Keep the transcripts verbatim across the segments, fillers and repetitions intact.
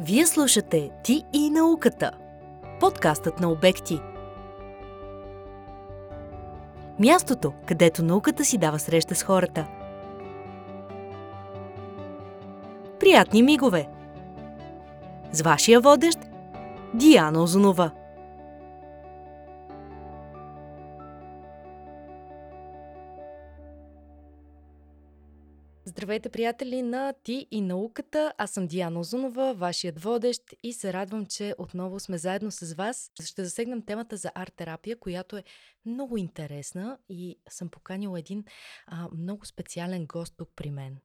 Вие слушате ТИ и науката, подкастът на обекти. Мястото, където науката си дава среща с хората. Приятни мигове! С вашия водещ Диана Озунова. Здравейте, приятели на ТИ и науката. Аз съм Диана Озунова, вашият водещ, и се радвам, че отново сме заедно с вас. Ще засегнем темата за арт-терапия, която е много интересна и съм поканила един а, много специален гост тук при мен.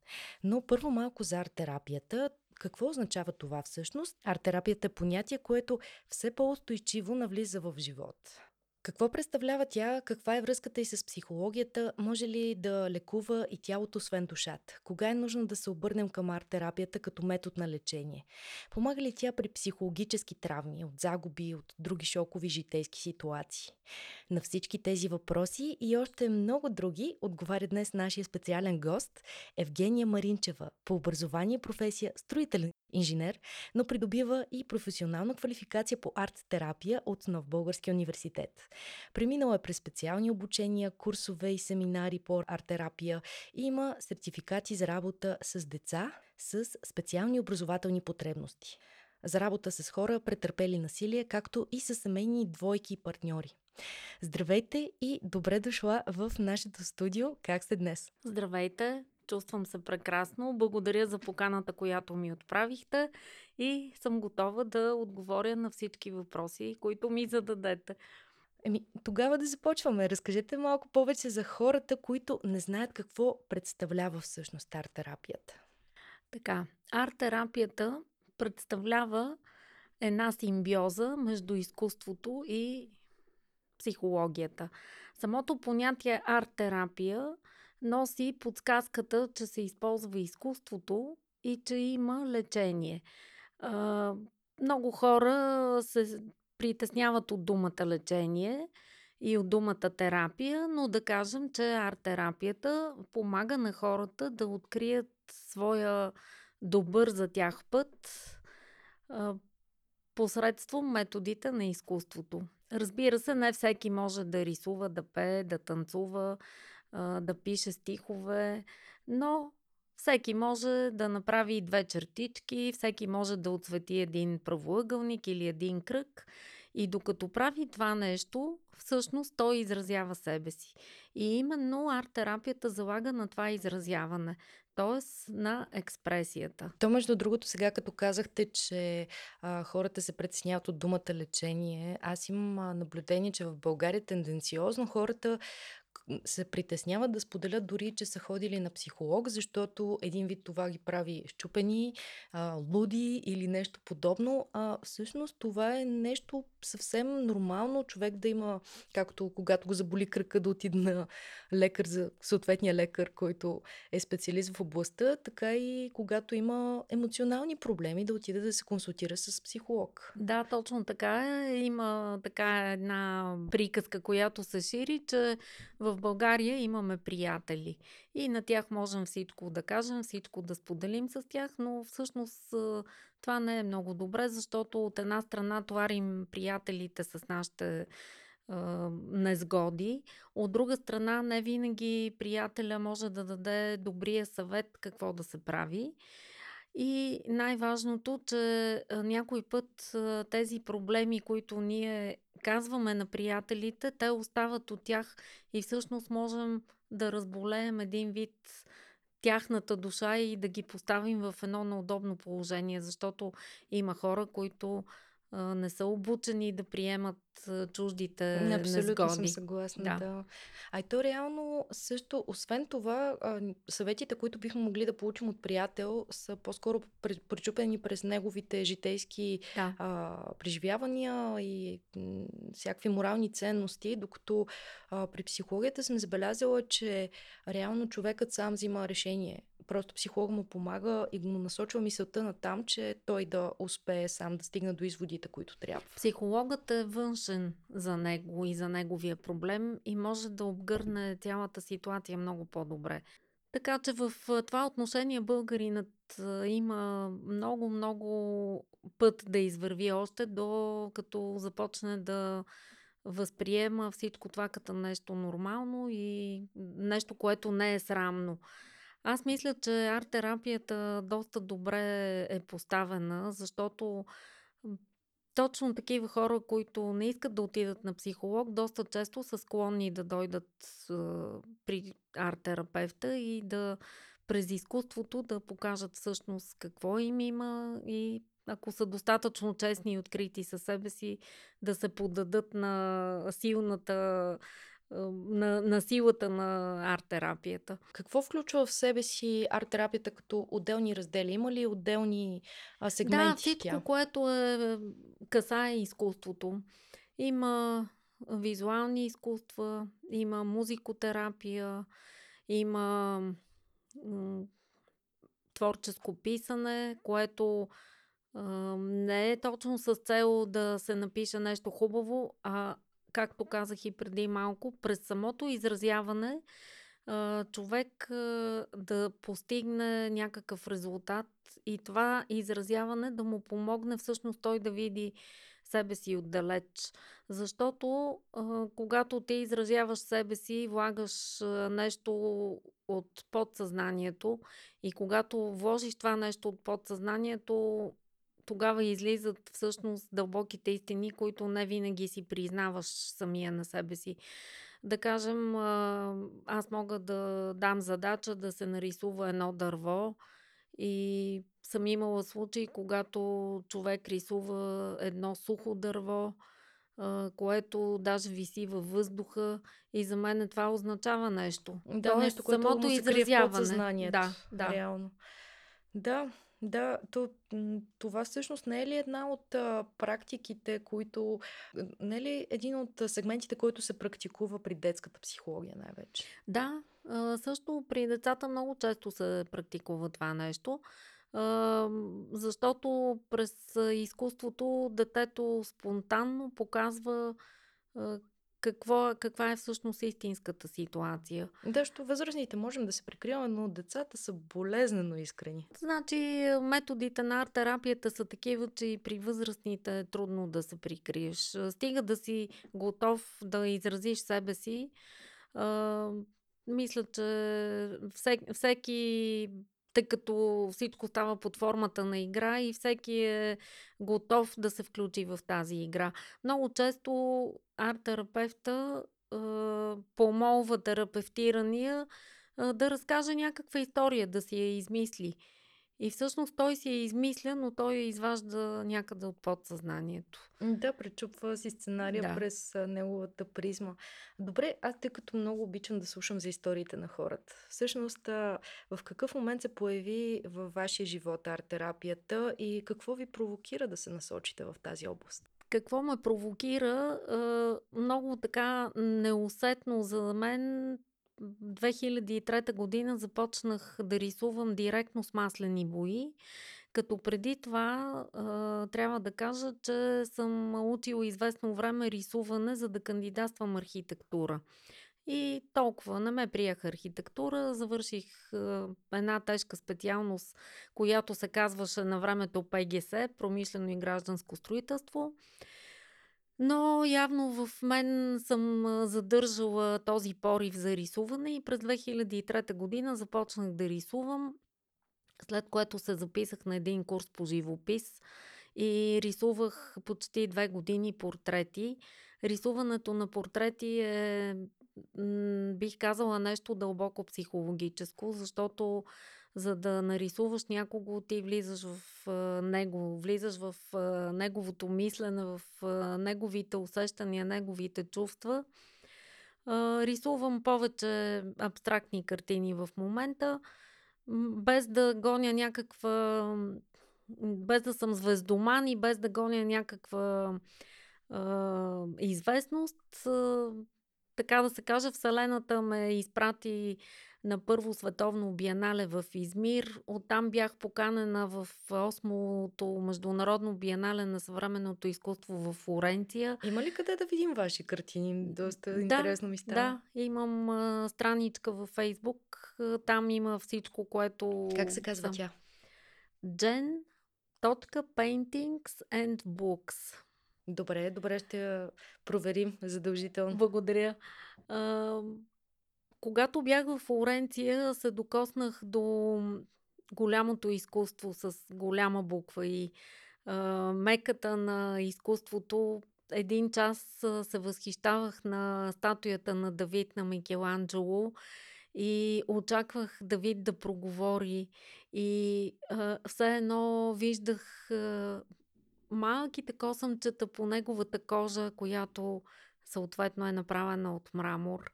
Но първо малко за арт-терапията. Какво означава това всъщност? Арт-терапията е понятие, което все по-устойчиво навлиза в живот. Какво представлява тя? Каква е връзката и с психологията? Може ли да лекува и тялото, освен душата? Кога е нужно да се обърнем към арт-терапията като метод на лечение? Помага ли тя при психологически травми, от загуби, от други шокови житейски ситуации? На всички тези въпроси и още много други отговаря днес нашия специален гост Евгения Маринчева. По образование и професия строителен инженер, но придобива и професионална квалификация по арт-терапия от Нов български университет. Преминала е през специални обучения, курсове и семинари по арт-терапия и има сертификати за работа с деца с специални образователни потребности, за работа с хора, претърпели насилие, както и с семейни двойки и партньори. Здравейте и добре дошла в нашето студио. Как сте днес? Здравейте! Чувствам се прекрасно. Благодаря за поканата, която ми отправихте, и съм готова да отговоря на всички въпроси, които ми зададете. Еми, тогава да започваме. Разкажете малко повече за хората, които не знаят какво представлява всъщност арт-терапията. Така, арт-терапията представлява една симбиоза между изкуството и психологията. Самото понятие арт-терапия носи подсказката, че се използва изкуството и че има лечение. А, много хора се притесняват от думата лечение и от думата терапия, но да кажем, че арт-терапията помага на хората да открият своя добър за тях път а, посредством методите на изкуството. Разбира се, не всеки може да рисува, да пее, да танцува, да пише стихове, но всеки може да направи две чертички, всеки може да отцвети един правоъгълник или един кръг, и докато прави това нещо, всъщност той изразява себе си. И именно арт-терапията залага на това изразяване, т.е. на експресията. То, между другото, сега като казахте, че а, хората се притесняват от думата лечение, аз имам наблюдение, че в България тенденциозно хората се притесняват да споделят дори, че са ходили на психолог, защото един вид това ги прави счупени, луди или нещо подобно. А всъщност това е нещо съвсем нормално, човек да има, както когато го заболи кръка, да отиде на лекар, за съответния лекар, който е специалист в областта, така и когато има емоционални проблеми, да отиде да се консултира с психолог. Да, точно така. Има така една приказка, която се шири, че в България имаме приятели и на тях можем всичко да кажем, всичко да споделим с тях, но всъщност това не е много добре, защото от една страна товарим приятелите с нашите е, незгоди, от друга страна не винаги приятеля може да даде добрия съвет какво да се прави. И най-важното, че някой път тези проблеми, които ние казваме на приятелите, те остават от тях и всъщност можем да разболеем един вид тяхната душа и да ги поставим в едно неудобно положение, защото има хора, които не са обучени да приемат чуждите незгоди. Абсолютно съм съгласна, да. да. А и то реално също, освен това, съветите, които бихме могли да получим от приятел, са по-скоро пречупени през неговите житейски да. а, преживявания и м- всякакви морални ценности, докато а, при психологията съм забелязала, че реално човекът сам взима решение. Просто психолог му помага и му насочва мисълта на там, че той да успее сам да стигне до изводите, които трябва. Психологът е външен за него и за неговия проблем и може да обгърне цялата ситуация много по-добре. Така че в това отношение българинът има много-много път да извърви още, до като започне да възприема всичко това като нещо нормално и нещо, което не е срамно. Аз мисля, че арт-терапията доста добре е поставена, защото точно такива хора, които не искат да отидат на психолог, доста често са склонни да дойдат при арт-терапевта и да през изкуството да покажат всъщност какво им има и ако са достатъчно честни и открити със себе си, да се поддадат на силната на, на силата на арт-терапията. Какво включва в себе си арт-терапията като отделни раздели? Има ли отделни а, сегменти? Да, всичко, тя? което е, касае изкуството. Има визуални изкуства, има музикотерапия, има м- творческо писане, което е, не е точно с цел да се напише нещо хубаво, а както казах и преди малко, през самото изразяване човек да постигне някакъв резултат и това изразяване да му помогне всъщност той да види себе си отдалеч. Защото когато ти изразяваш себе си, влагаш нещо от подсъзнанието и когато вложиш това нещо от подсъзнанието, тогава излизат всъщност дълбоките истини, които не винаги си признаваш самия на себе си. Да кажем, аз мога да дам задача да се нарисува едно дърво и съм имала случай, когато човек рисува едно сухо дърво, което даже виси във въздуха и за мен това означава нещо. Да, Тоест, нещо, което самото му се крие в подсъзнанието. Да, да. Реално. Да. Да, то, това всъщност не е ли една от а, практиките, които... Не е ли един от сегментите, който се практикува при детската психология най-вече? Да, а, също при децата много често се практикува това нещо, а, защото през изкуството детето спонтанно показва... А, Какво, каква е всъщност истинската ситуация? Да, защото възрастните можем да се прикриваме, но децата са болезнено искрени. Значи методите на арт-терапията са такива, че и при възрастните е трудно да се прикриеш. Стига да си готов да изразиш себе си. А, мисля, че всеки, всеки тъй като всичко става под формата на игра и всеки е готов да се включи в тази игра. Много често арт-терапевта е, помолва терапевтирания е, да разкаже някаква история, да си я измисли. И всъщност той си я измисля, но той я изважда някъде от подсъзнанието. Да, пречупва си сценария да. През неговата призма. Добре, аз тъй като много обичам да слушам за историите на хората. Всъщност, в какъв момент се появи във вашия живот арт-терапията и какво ви провокира да се насочите в тази област? Какво ме провокира? Много така неусетно за мен. две хиляди и трета година започнах да рисувам директно с маслени бои, като преди това трябва да кажа, че съм учила известно време рисуване, за да кандидатствам архитектура. И толкова не ме приеха архитектура, завърших е, една тежка специалност, която се казваше на времето Пе Ге Се, промишлено и гражданско строителство. Но явно в мен съм задържала този порив за рисуване и през две хиляди и трета година започнах да рисувам, след което се записах на един курс по живопис и рисувах почти две години портрети. Рисуването на портрети е, бих казала, нещо дълбоко психологическо, защото за да нарисуваш някого, ти влизаш в него, влизаш в неговото мислене, в неговите усещания, неговите чувства. Рисувам повече абстрактни картини в момента, без да гоня някаква... без да съм звездоман и без да гоня някаква известност. Така да се каже, Вселената ме изпрати на Първо световно биенале в Измир. Оттам бях поканена в осмото международно биенале на съвременното изкуство в Флоренция. Има ли къде да видим ваши картини? Доста да, интересно ми става. Да, имам а, страничка във Фейсбук. Там има всичко, което... Как се казва тя? Джен Тотка Пейнтингс и Букс. Добре, добре, ще я проверим задължително. Благодаря. А, когато бях в Флоренция, се докоснах до голямото изкуство с голяма буква и а, меката на изкуството. Един час се възхищавах на статуята на Давид на Микеланджело и очаквах Давид да проговори. И а, все едно виждах... А, малките косъмчета по неговата кожа, която съответно е направена от мрамор.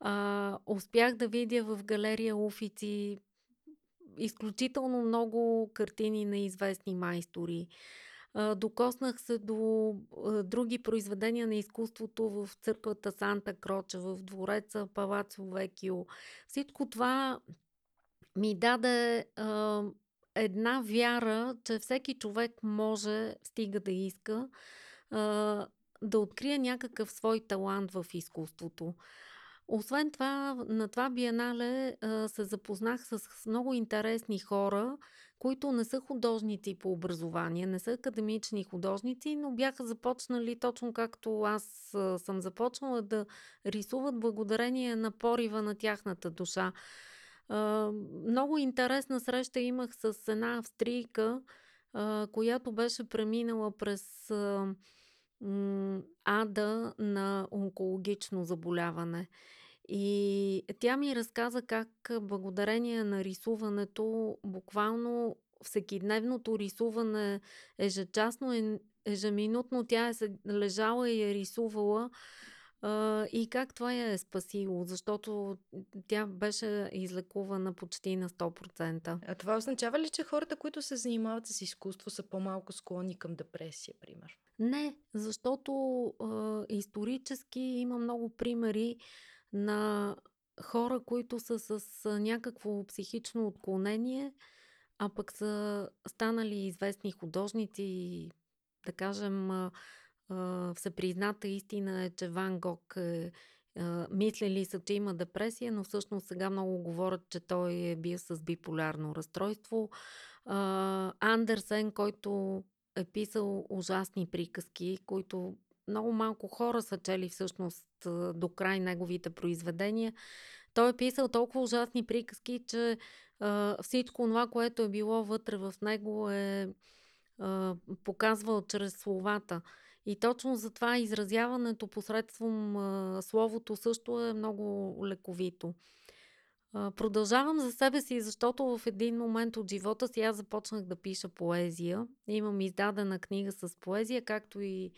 А, успях да видя в галерия Уфици изключително много картини на известни майстори. А, докоснах се до а, други произведения на изкуството в църквата Санта Кроче, в двореца Палацо Векио. Всичко това ми даде... А, една вяра, че всеки човек може, стига да иска, да открие някакъв свой талант в изкуството. Освен това, на това биенале се запознах с много интересни хора, които не са художници по образование, не са академични художници, но бяха започнали точно както аз съм започнала да рисуват благодарение на порива на тяхната душа. Uh, много интересна среща имах с една австрийка, uh, която беше преминала през uh, ада на онкологично заболяване. И тя ми разказа как благодарение на рисуването, буквално всекидневното рисуване, ежечасно, ежеминутно тя е лежала и е рисувала, и как това я е спасило, защото тя беше излекувана почти на сто процента. А това означава ли, че хората, които се занимават с изкуство, са по-малко склонни към депресия, пример? Не, защото е, исторически има много примери на хора, които са с някакво психично отклонение, а пък са станали известни художници, да кажем... Всепризната истина е, че Ван Гог е, е, мислели са, че има депресия, но всъщност сега много говорят, че той е бил с биполярно разстройство. Е, Андерсен, който е писал ужасни приказки, които много малко хора са чели всъщност до край неговите произведения. Той е писал толкова ужасни приказки, че е, всичко това, което е било вътре в него е... показвал чрез словата. И точно затова изразяването посредством словото също е много лековито. Продължавам за себе си, защото в един момент от живота си аз започнах да пиша поезия. Имам издадена книга с поезия, както и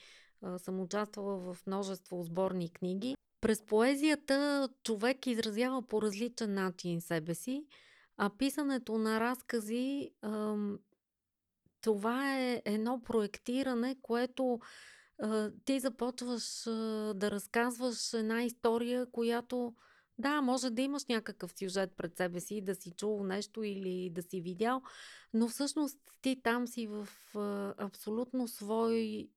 съм участвала в множество сборни книги. През поезията човек изразява по различен начин себе си, а писането на разкази... Това е едно проектиране, което е, ти започваш е, да разказваш една история, която да, може да имаш някакъв сюжет пред себе си, да си чул нещо или да си видял, но всъщност ти там си в е, абсолютно свой,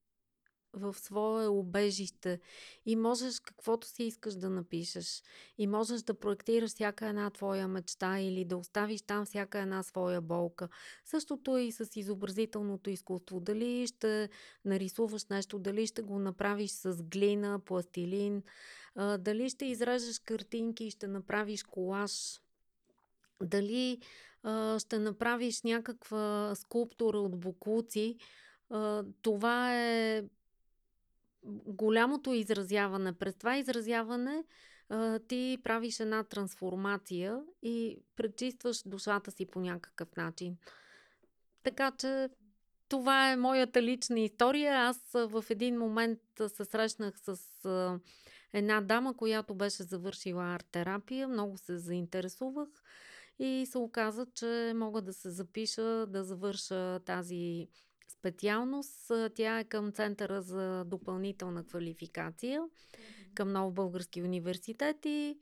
в свое убежище и можеш каквото си искаш да напишеш и можеш да проектираш всяка една твоя мечта или да оставиш там всяка една своя болка. Същото и с изобразителното изкуство. Дали ще нарисуваш нещо, дали ще го направиш с глина, пластилин, дали ще изрежеш картинки и ще направиш колаж, дали ще направиш някаква скулптура от боклуци. Това е голямото изразяване. През това изразяване ти правиш една трансформация и пречистваш душата си по някакъв начин. Така че това е моята лична история. Аз в един момент се срещнах с една дама, която беше завършила арт-терапия. Много се заинтересувах и се оказа, че мога да се запиша, да завърша тази специалност. Тя е към Центъра за допълнителна квалификация, към Нов български университет и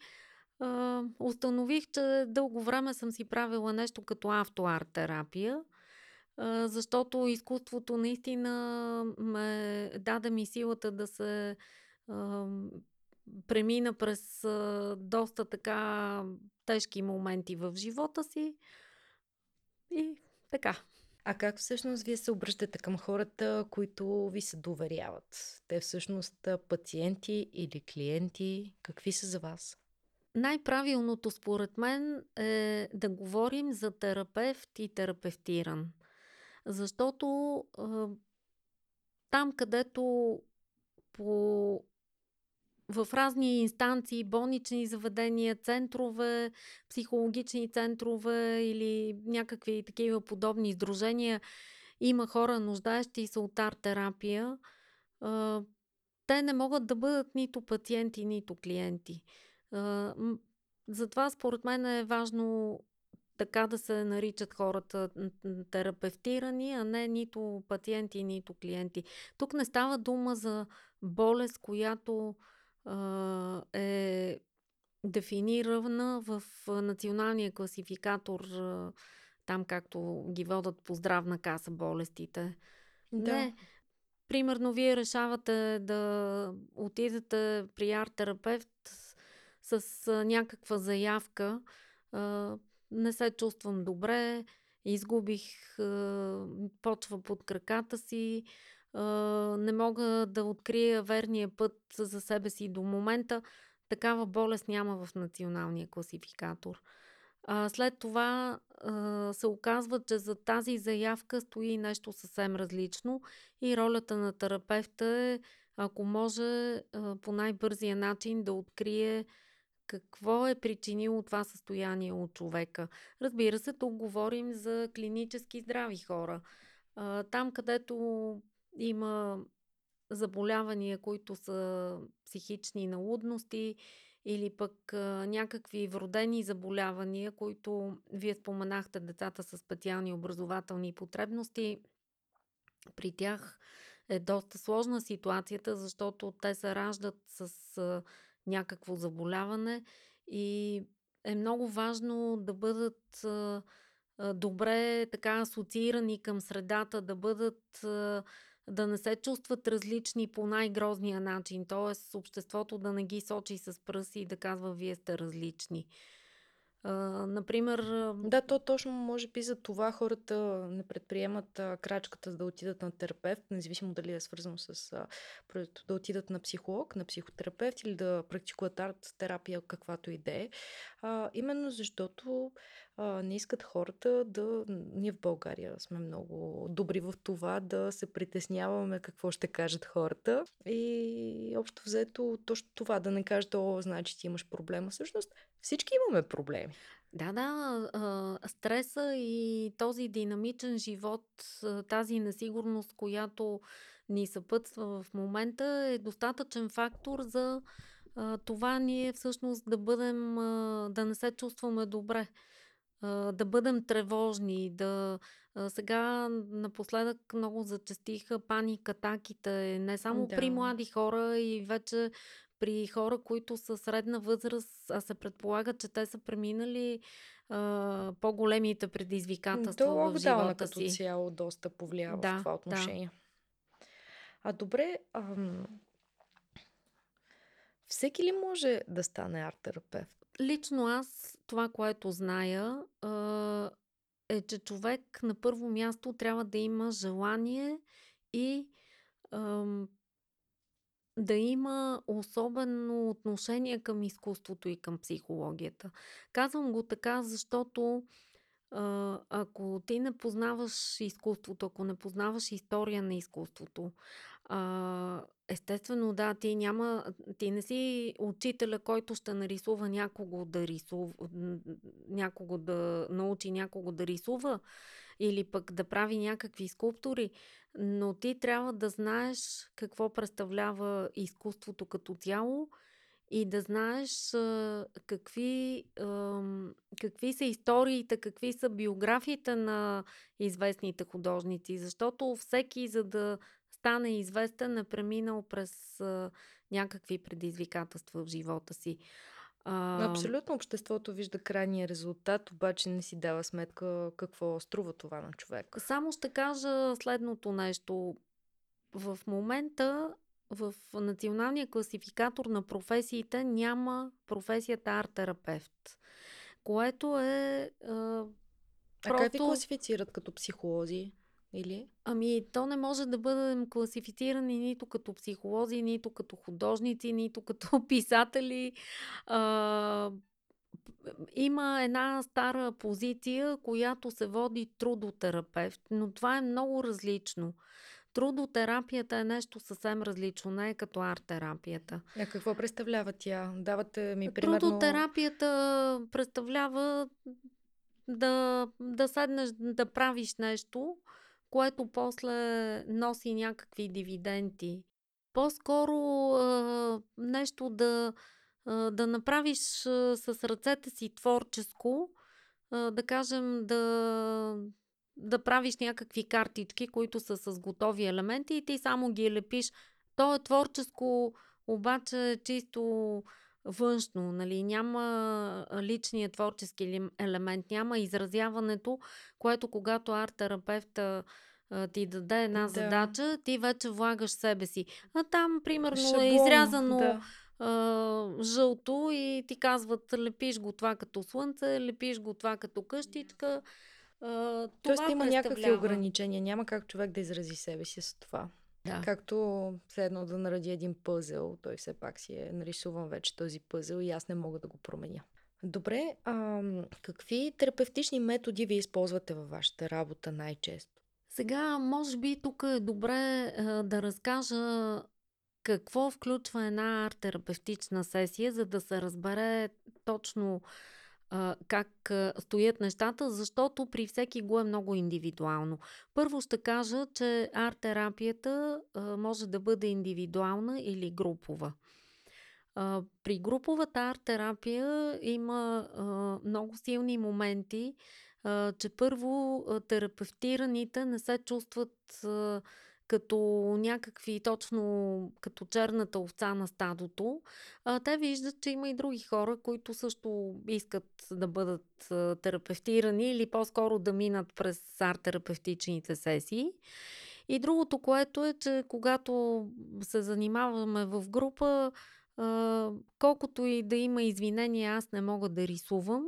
а, установих, че дълго време съм си правила нещо като автоарт-терапия, а, защото изкуството наистина ме даде ми силата да се а, премина през а, доста така тежки моменти в живота си и така. А как всъщност вие се обръщате към хората, които ви се доверяват? Те всъщност пациенти или клиенти? Какви са за вас? Най-правилното според мен е да говорим за терапевт и терапевтиран. Защото е, там, където по... в разни инстанции, болнични заведения, центрове, психологични центрове или някакви такива подобни сдружения, има хора, нуждаещи се от арт-терапия. Те не могат да бъдат нито пациенти, нито клиенти. Затова според мен е важно така да се наричат хората терапевтирани, а не нито пациенти, нито клиенти. Тук не става дума за болест, която е дефинирана в националния класификатор, там както ги водят по здравна каса болестите. Да. Не. Примерно вие решавате да отидете при арт-терапевт с някаква заявка. Не се чувствам добре, изгубих почва под краката си, не мога да открия верния път за себе си до момента. Такава болест няма в националния класификатор. След това се оказва, че за тази заявка стои нещо съвсем различно и ролята на терапевта е, ако може по най-бързия начин да открие какво е причинило това състояние от човека. Разбира се, тук говорим за клинически здрави хора. Там, където има заболявания, които са психични налудности или пък някакви вродени заболявания, които вие споменахте, децата с специални образователни потребности. При тях е доста сложна ситуацията, защото те се раждат с някакво заболяване и е много важно да бъдат добре така асоциирани към средата, да бъдат да не се чувстват различни по най-грозния начин, т.е. обществото да не ги сочи с пръси и да казва вие сте различни. А, например... Да, то точно може би за това хората не предприемат а, крачката да отидат на терапевт, независимо дали е свързано с а, да отидат на психолог, на психотерапевт или да практикуват арт-терапия, каквато и да е. Именно защото а, не искат хората да... Ние в България сме много добри в това да се притесняваме какво ще кажат хората и общо взето точно това, да не кажат, о, значи ти имаш проблема. Всъщност всички имаме проблеми. Да, да, стреса и този динамичен живот, тази несигурност, която ни съпътства в момента, е достатъчен фактор за това ние всъщност да бъдем, да не се чувстваме добре, да бъдем тревожни, да сега напоследък много зачестиха паник-атаките, не само да. При млади хора и вече при хора, които са средна възраст, а се предполага, че те са преминали а, по-големите предизвикателства в живота си. До локдауна като цяло доста повлиява да, в това отношение. Да. А добре, ам, всеки ли може да стане арт-терапевт? Лично аз това, което зная, а, е, че човек на първо място трябва да има желание и ам, да има особено отношение към изкуството и към психологията. Казвам го така, защото ако ти не познаваш изкуството, ако не познаваш история на изкуството, естествено да, ти няма, ти не си учителя, който ще нарисува някого да рисува, някого да научи някого да рисува или пък да прави някакви скулптури, но ти трябва да знаеш какво представлява изкуството като цяло и да знаеш какви, какви са историите, какви са биографиите на известните художници, защото всеки, за да стане известен, е преминал през някакви предизвикателства в живота си. А... Абсолютно обществото вижда крайния резултат, обаче не си дава сметка какво струва това на човек. Само ще кажа следното нещо. В момента в националния класификатор на професиите няма професията арт-терапевт, което е... А... А как ви класифицират, като психолози? Или? Ами то не може да бъдем класифицирани нито като психолози, нито като художници, нито като писатели. А, има една стара позиция, която се води трудотерапевт, но това е много различно. Трудотерапията е нещо съвсем различно, не е като арт-терапията. А какво представлява тя? Давате ми примерно... Трудотерапията представлява да, да седнеш да правиш нещо, което после носи някакви дивиденти. По-скоро е, нещо да, е, да направиш с ръцете си творческо, е, да кажем да, да правиш някакви картички, които са с готови елементи и ти само ги лепиш. То е творческо, обаче чисто външно, нали, няма личния творчески елемент, няма изразяването, което когато арт-терапевта ти даде една да. задача, ти вече влагаш себе си. А там, примерно, шаблон, е изрязано да. а, жълто и ти казват, лепиш го това като слънце, лепиш го това като къщичка. А, Тоест има някакви ограничения, няма как човек да изрази себе си с това. Да. Както все едно да наради един пъзел, той все пак си е нарисуван вече този пъзел и аз не мога да го променя. Добре, а какви терапевтични методи ви използвате във вашата работа най-често? Сега, може би тук е добре а, да разкажа какво включва една арт-терапевтична сесия, за да се разбере точно как стоят нещата, защото при всеки го е много индивидуално. Първо ще кажа, че арт-терапията може да бъде индивидуална или групова. При груповата арт-терапия има много силни моменти, че първо терапевтираните не се чувстват като някакви, точно като черната овца на стадото. Те виждат, че има и други хора, които също искат да бъдат терапевтирани или по-скоро да минат през арт-терапевтичните сесии. И другото, което е, че когато се занимаваме в група, колкото и да има извинения, аз не мога да рисувам,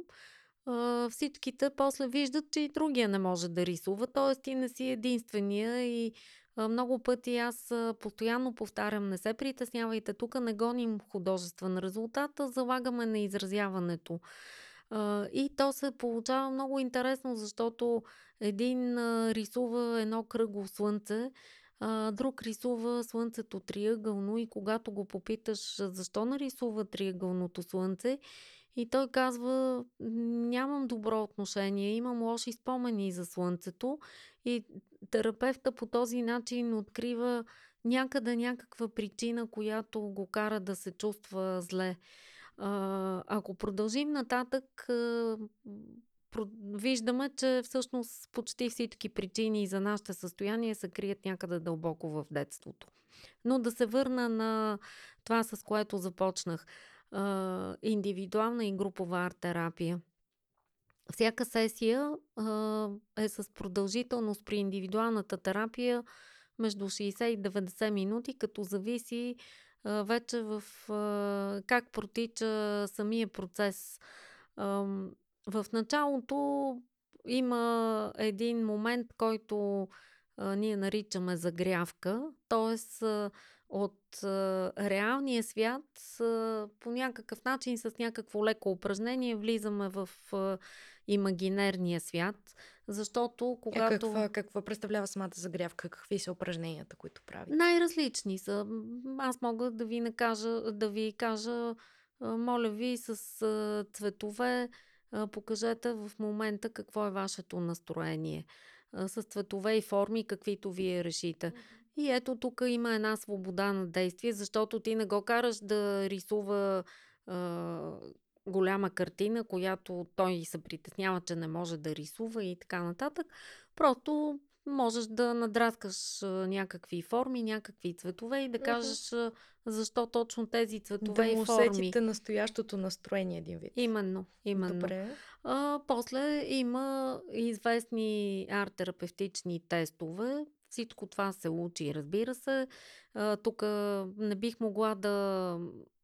всичките после виждат, че и другия не може да рисува, т.е. ти не си единствения и много пъти аз постоянно повтарям, не се притеснявайте, тук не гоним художествен резултат, а залагаме на изразяването. И то се получава много интересно, защото един рисува едно кръгло слънце, друг рисува слънцето триъгълно и когато го попиташ защо нарисува триъгълното слънце, и той казва, нямам добро отношение, имам лоши спомени за слънцето, и терапевта по този начин открива някъде някаква причина, която го кара да се чувства зле. Ако продължим нататък, виждаме, че всъщност почти всички причини за нашето състояние се крият някъде дълбоко в детството. Но да се върна на това, с което започнах. Uh, индивидуална и групова арт-терапия. Всяка сесия uh, е с продължителност при индивидуалната терапия между шейсет и деветдесет минути, като зависи uh, вече в uh, как протича самия процес. Uh, в началото има един момент, който uh, ние наричаме загрявка, т.е. от а, реалния свят а, по някакъв начин с някакво леко упражнение влизаме в а, имагинерния свят, защото когато... Е, каква, каква представлява самата загрявка? Какви са упражненията, които правите? Най-различни са. Аз мога да ви накажа, да ви кажа, а, моля ви с а, цветове а, покажете в момента какво е вашето настроение. А, с цветове и форми, каквито вие решите. И ето тук има една свобода на действие, защото ти не го караш да рисува е, голяма картина, която той се притеснява, че не може да рисува и така нататък. Просто можеш да надраскаш някакви форми, някакви цветове и да кажеш защо точно тези цветове да и форми. Да усетите настоящото настроение един вид. Именно, именно. Добре. А, после има известни арт-терапевтични тестове. Всичко това се учи, разбира се. А, тук не бих могла да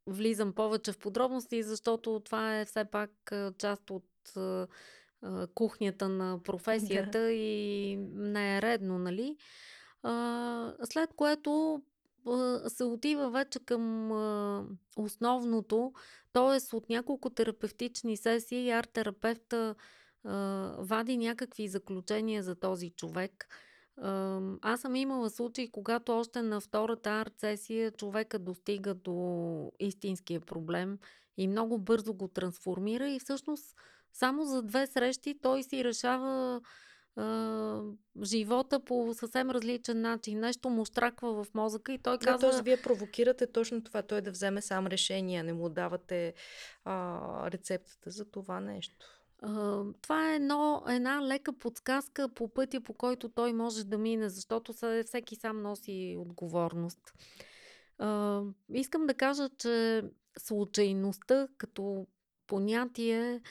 влизам повече в подробности, защото това е все пак част от кухнята на професията да. И не е редно, нали? След което се отива вече към основното, т.е. от няколко терапевтични сесии арт-терапевта вади някакви заключения за този човек. Аз съм имала случай, когато още на втората арт-сесия човека достига до истинския проблем и много бързо го трансформира и всъщност само за две срещи той си решава е, живота по съвсем различен начин. Нещо му страква в мозъка и той казва... Да, т.е. вие провокирате точно това, той да вземе сам решение, не му давате а, рецептата за това нещо. Това е едно, една лека подсказка по пътя, по който той може да мине, защото всеки сам носи отговорност. Искам да кажа, че случайността като понятие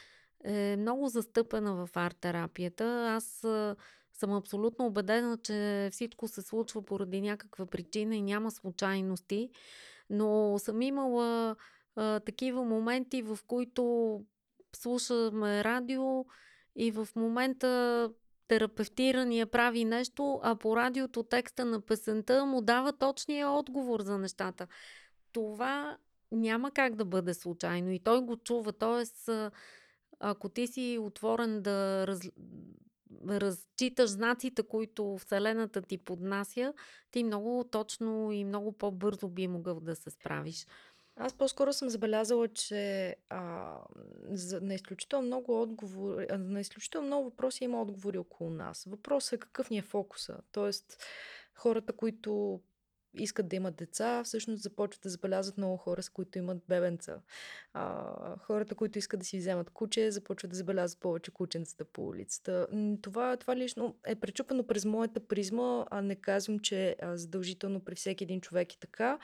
е много застъпена в арт-терапията. Аз съм абсолютно убедена, че всичко се случва поради някаква причина и няма случайности, но съм имала а, такива моменти, в които слушаме радио и в момента терапевтирания прави нещо, а по радиото текста на песента му дава точния отговор за нещата. Това няма как да бъде случайно и той го чува. Тоест, ако ти си отворен да раз... разчиташ знаците, които Вселената ти поднася, ти много точно и много по-бързо би могъл да се справиш. Аз по-скоро съм забелязала, че а, за, на, изключително много отговори, а, на изключително много въпроси има отговори около нас. Въпросът е какъв ни е фокуса. Тоест, хората, които искат да имат деца, всъщност започват да забелязват много хора, с които имат бебенца. А, хората, които искат да си вземат куче, започват да забелязват повече кученцата по улицата. Това, това лично е пречупено през моята призма, а не казвам, че задължително при всеки един човек е така.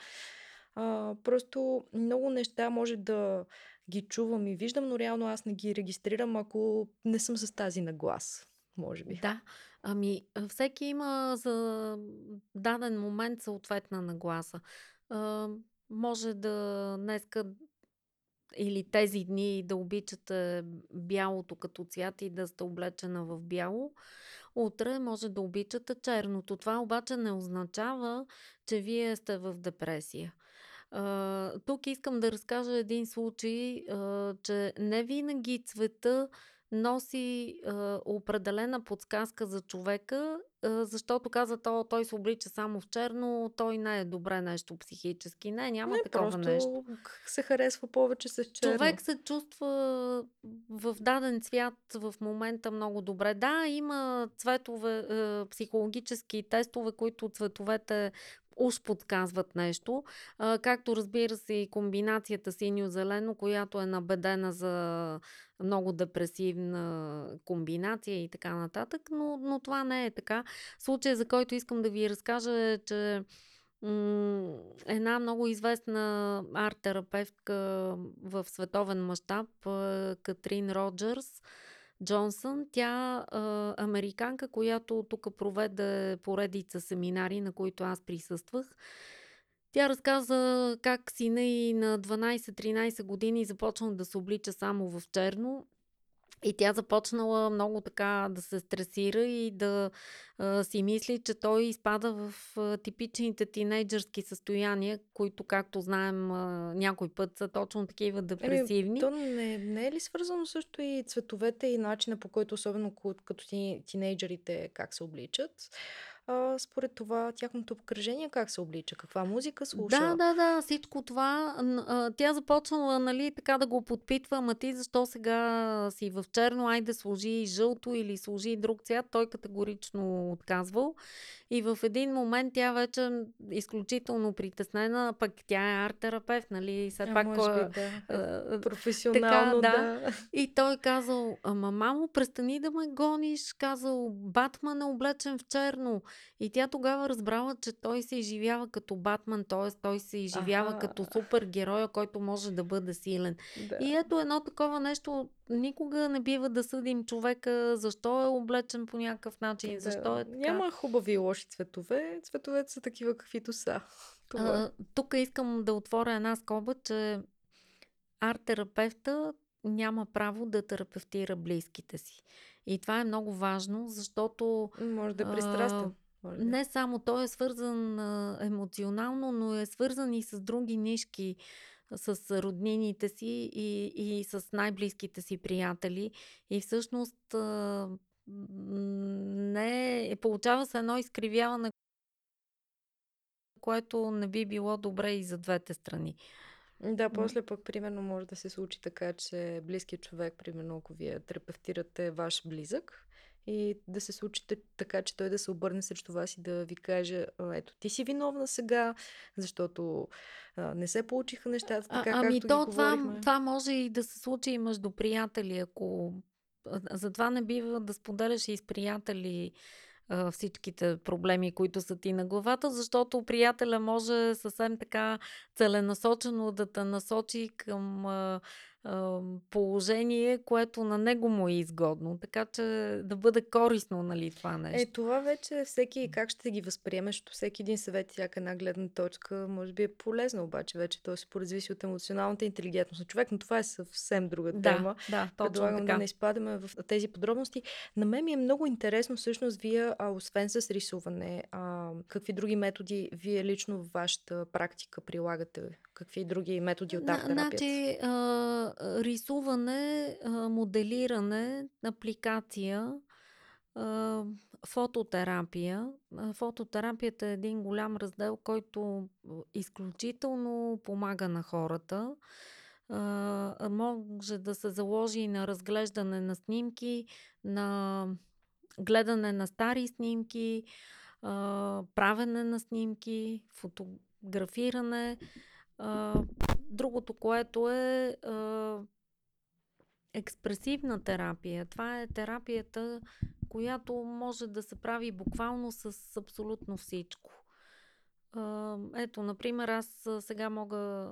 А, просто много неща може да ги чувам и виждам, но реално аз не ги регистрирам, ако не съм с тази наглас, може би. Да, ами всеки има за даден момент съответна нагласа. А, може да днеска или тези дни да обичате бялото като цвят и да сте облечена в бяло. Утре може да обичате черното. Това обаче не означава, че вие сте в депресия. А, тук искам да разкажа един случай, а, че не винаги цвета носи а, определена подсказка за човека, а, защото каза, то, той се облича само в черно, той не е добре нещо психически. Не, няма не, такова нещо. Се харесва повече с черно. Човек се чувства в даден цвят в момента много добре. Да, има цветове, а, психологически тестове, които цветовете уж подказват нещо, а, както разбира се и комбинацията синьо-зелено, която е набедена за много депресивна комбинация и така нататък, но, но това не е така. Случай, за който искам да ви разкажа е, че м- една много известна арт-терапевтка в световен мащаб, Кетрин Роджърс Джонсън, тя е американка, която тук проведе поредица семинари, на които аз присъствах. Тя разказа как сина ѝ на дванайсет-тринайсет години започна да се облича само в черно и тя започнала много така да се стресира и да а, си мисли, че той изпада в а, типичните тинейджърски състояния, които, както знаем, а, някой път са точно такива депресивни. Е, то не, не е ли свързано също и цветовете и начина, по който особено като тинейджерите как се обличат? А, според това тяхното обкръжение как се облича, каква музика слуша. Да, да, да, всичко това. Тя започнала, нали, така да го подпитва, ама ти защо сега си в черно, айде служи жълто или служи друг цвят. Той категорично му отказвал. И в един момент тя вече е изключително притеснена, пък тя е арт-терапевт, нали? След а, пак, може би, да. А, професионално, така, да. да. И той казал: ама мамо, престани да ме гониш, казал, Батман е облечен в черно. И тя тогава разбрала, че той се изживява като Батман, т.е. той се изживява а-ха. като супергероя, който може да бъде силен. Да. И ето едно такова нещо, никога не бива да съдим човека, защо е облечен по някакъв начин, да. защо е така. Няма хубави и лоши цветове, цветовете са такива каквито са. А, тук искам да отворя една скоба, че арт-терапевта няма право да терапевтира близките си. И това е много важно, защото... Може да е пристрастен. Не само той е свързан емоционално, но е свързан и с други нишки, с роднините си и, и с най-близките си приятели. И всъщност не, получава се едно изкривяване, което не би било добре и за двете страни. Да, после пък, примерно, може да се случи така, че близкият човек, примерно, ако вие терапевтирате ваш близък, и да се случи така, че той да се обърне срещу вас и да ви каже: ето, ти си виновна сега, защото а, не се получиха нещата така, а, ами както то, ги говорихме. Това, това може и да се случи и между приятели. Ако... Затова не бива да споделяш и с приятели а, всичките проблеми, които са ти на главата, защото приятеля може съвсем така целенасочено да те насочи към... А, положение, което на него му е изгодно, така че да бъде корисно, нали, това нещо. Е, това вече всеки как ще ги възприемеш, всеки един съвет, всяка една гледна точка, може би е полезна, обаче вече то се поразвиси от емоционалната интелигентност на човек, но това е съвсем друга тема. Да, да, предлагам точно да не изпадаме в тези подробности. На мен ми е много интересно всъщност вие, а, освен с рисуване, а, какви други методи вие лично в вашата практика прилагате? Какви други методи от арт-терапията? Значи, рисуване, моделиране, апликация, фототерапия. Фототерапията е един голям раздел, който изключително помага на хората. Може да се заложи на разглеждане на снимки, на гледане на стари снимки, правене на снимки, фотографиране. Другото, което е експресивна терапия. Това е терапията, която може да се прави буквално с абсолютно всичко. Ето, например, аз сега мога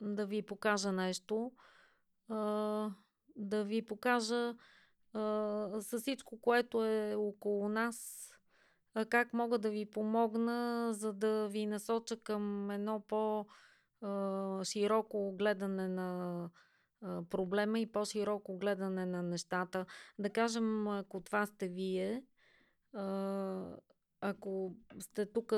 да ви покажа нещо, да ви покажа с всичко, което е около нас, как мога да ви помогна, за да ви насоча към едно по- широко гледане на проблема и по-широко гледане на нещата. Да кажем, ако това сте вие, ако сте тук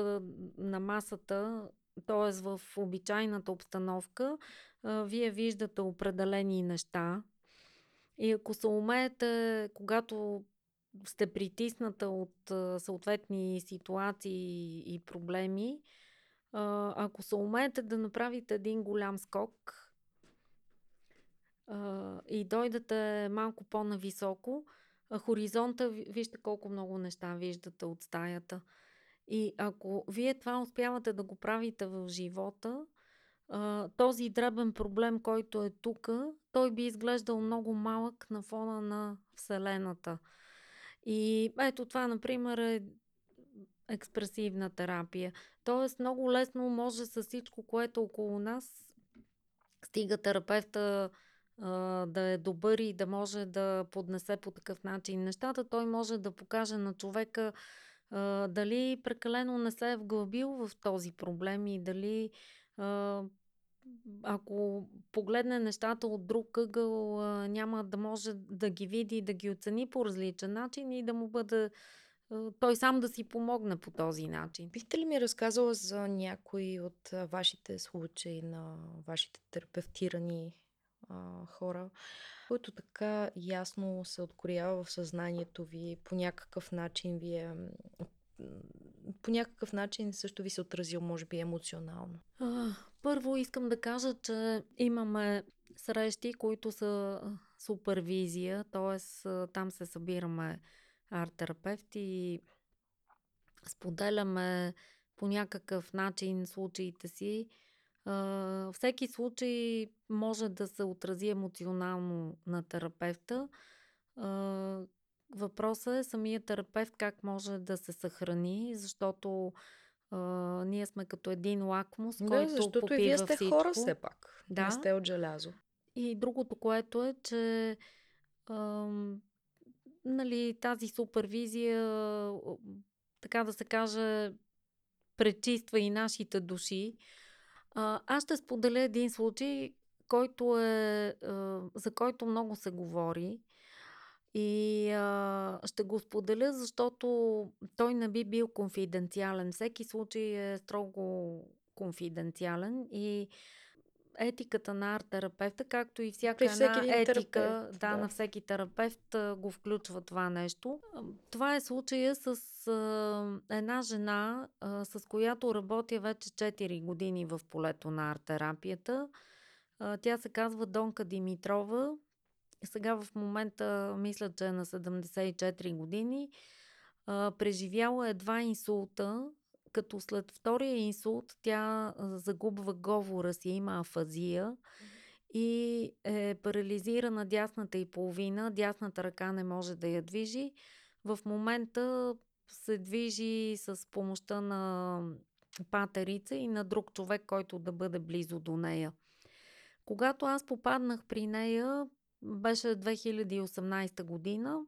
на масата, т.е. в обичайната обстановка, вие виждате определени неща и ако се умеете, когато сте притисната от съответни ситуации и проблеми, ако се умеете да направите един голям скок а, и дойдете малко по-нависоко, хоризонта, вижте колко много неща виждате от стаята. И ако вие това успявате да го правите в живота, а, този дребен проблем, който е тук, той би изглеждал много малък на фона на Вселената. И ето това, например, е експресивна терапия. Тоест много лесно може с всичко, което около нас, стига терапевта а, да е добър и да може да поднесе по такъв начин нещата, той може да покаже на човека а, дали прекалено не се е вглъбил в този проблем и дали а, ако погледне нещата от друг ъгъл, а, няма да може да ги види и да ги оцени по различен начин и да му бъде той сам да си помогне по този начин. Бихте ли ми разказала за някои от вашите случаи на вашите терапевтирани а, хора, които така ясно се откроява в съзнанието ви, по някакъв начин ви е, по някакъв начин също ви се отразил, може би, емоционално? А, първо искам да кажа, че имаме срещи, които са супервизия, т.е. там се събираме арт-терапевти и споделяме по някакъв начин случаите си. Всеки случай може да се отрази емоционално на терапевта. Въпросът е самия терапевт как може да се съхрани, защото Uh, ние сме като един лакмус, да, който защото попива и вие сте всичко. Хора все пак, да. Не сте от желязо. И другото, което е, че uh, нали, тази супервизия, така да се каже, пречиства и нашите души. Uh, аз ще споделя един случай, който е, uh, за който много се говори. И а, ще го споделя, защото той не би бил конфиденциален. Всеки случай е строго конфиденциален и етиката на арт-терапевта, както и всяка една етика да, да. на всеки терапевт го включва това нещо. Това е случая с а, една жена, а, с която работя вече четири години в полето на арт-терапията. А, тя се казва Донка Димитрова. Сега в момента мисля, че е на седемдесет и четири години. А, преживяла е два инсулта, като след втория инсулт тя загубва говора си, има афазия и е парализирана дясната и половина, дясната ръка не може да я движи. В момента се движи с помощта на патерица и на друг човек, който да бъде близо до нея. Когато аз попаднах при нея, беше две хиляди и осемнадесета година.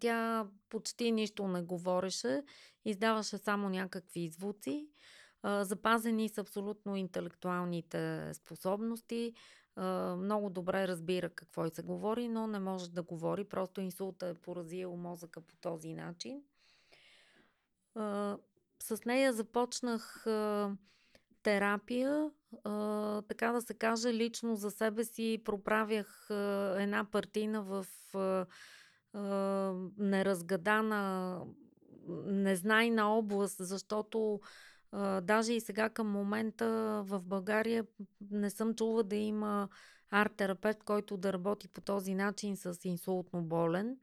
Тя почти нищо не говореше, издаваше само някакви звуци. Запазени с абсолютно интелектуалните способности. Много добре разбира какво и се говори, но не може да говори. Просто инсулта е поразил мозъка по този начин. С нея започнах терапия. Uh, така да се каже, лично за себе си проправях uh, една партина в uh, uh, неразгадана, незнайна област, защото uh, даже и сега към момента в България не съм чула да има арт-терапевт, който да работи по този начин с инсултно болен.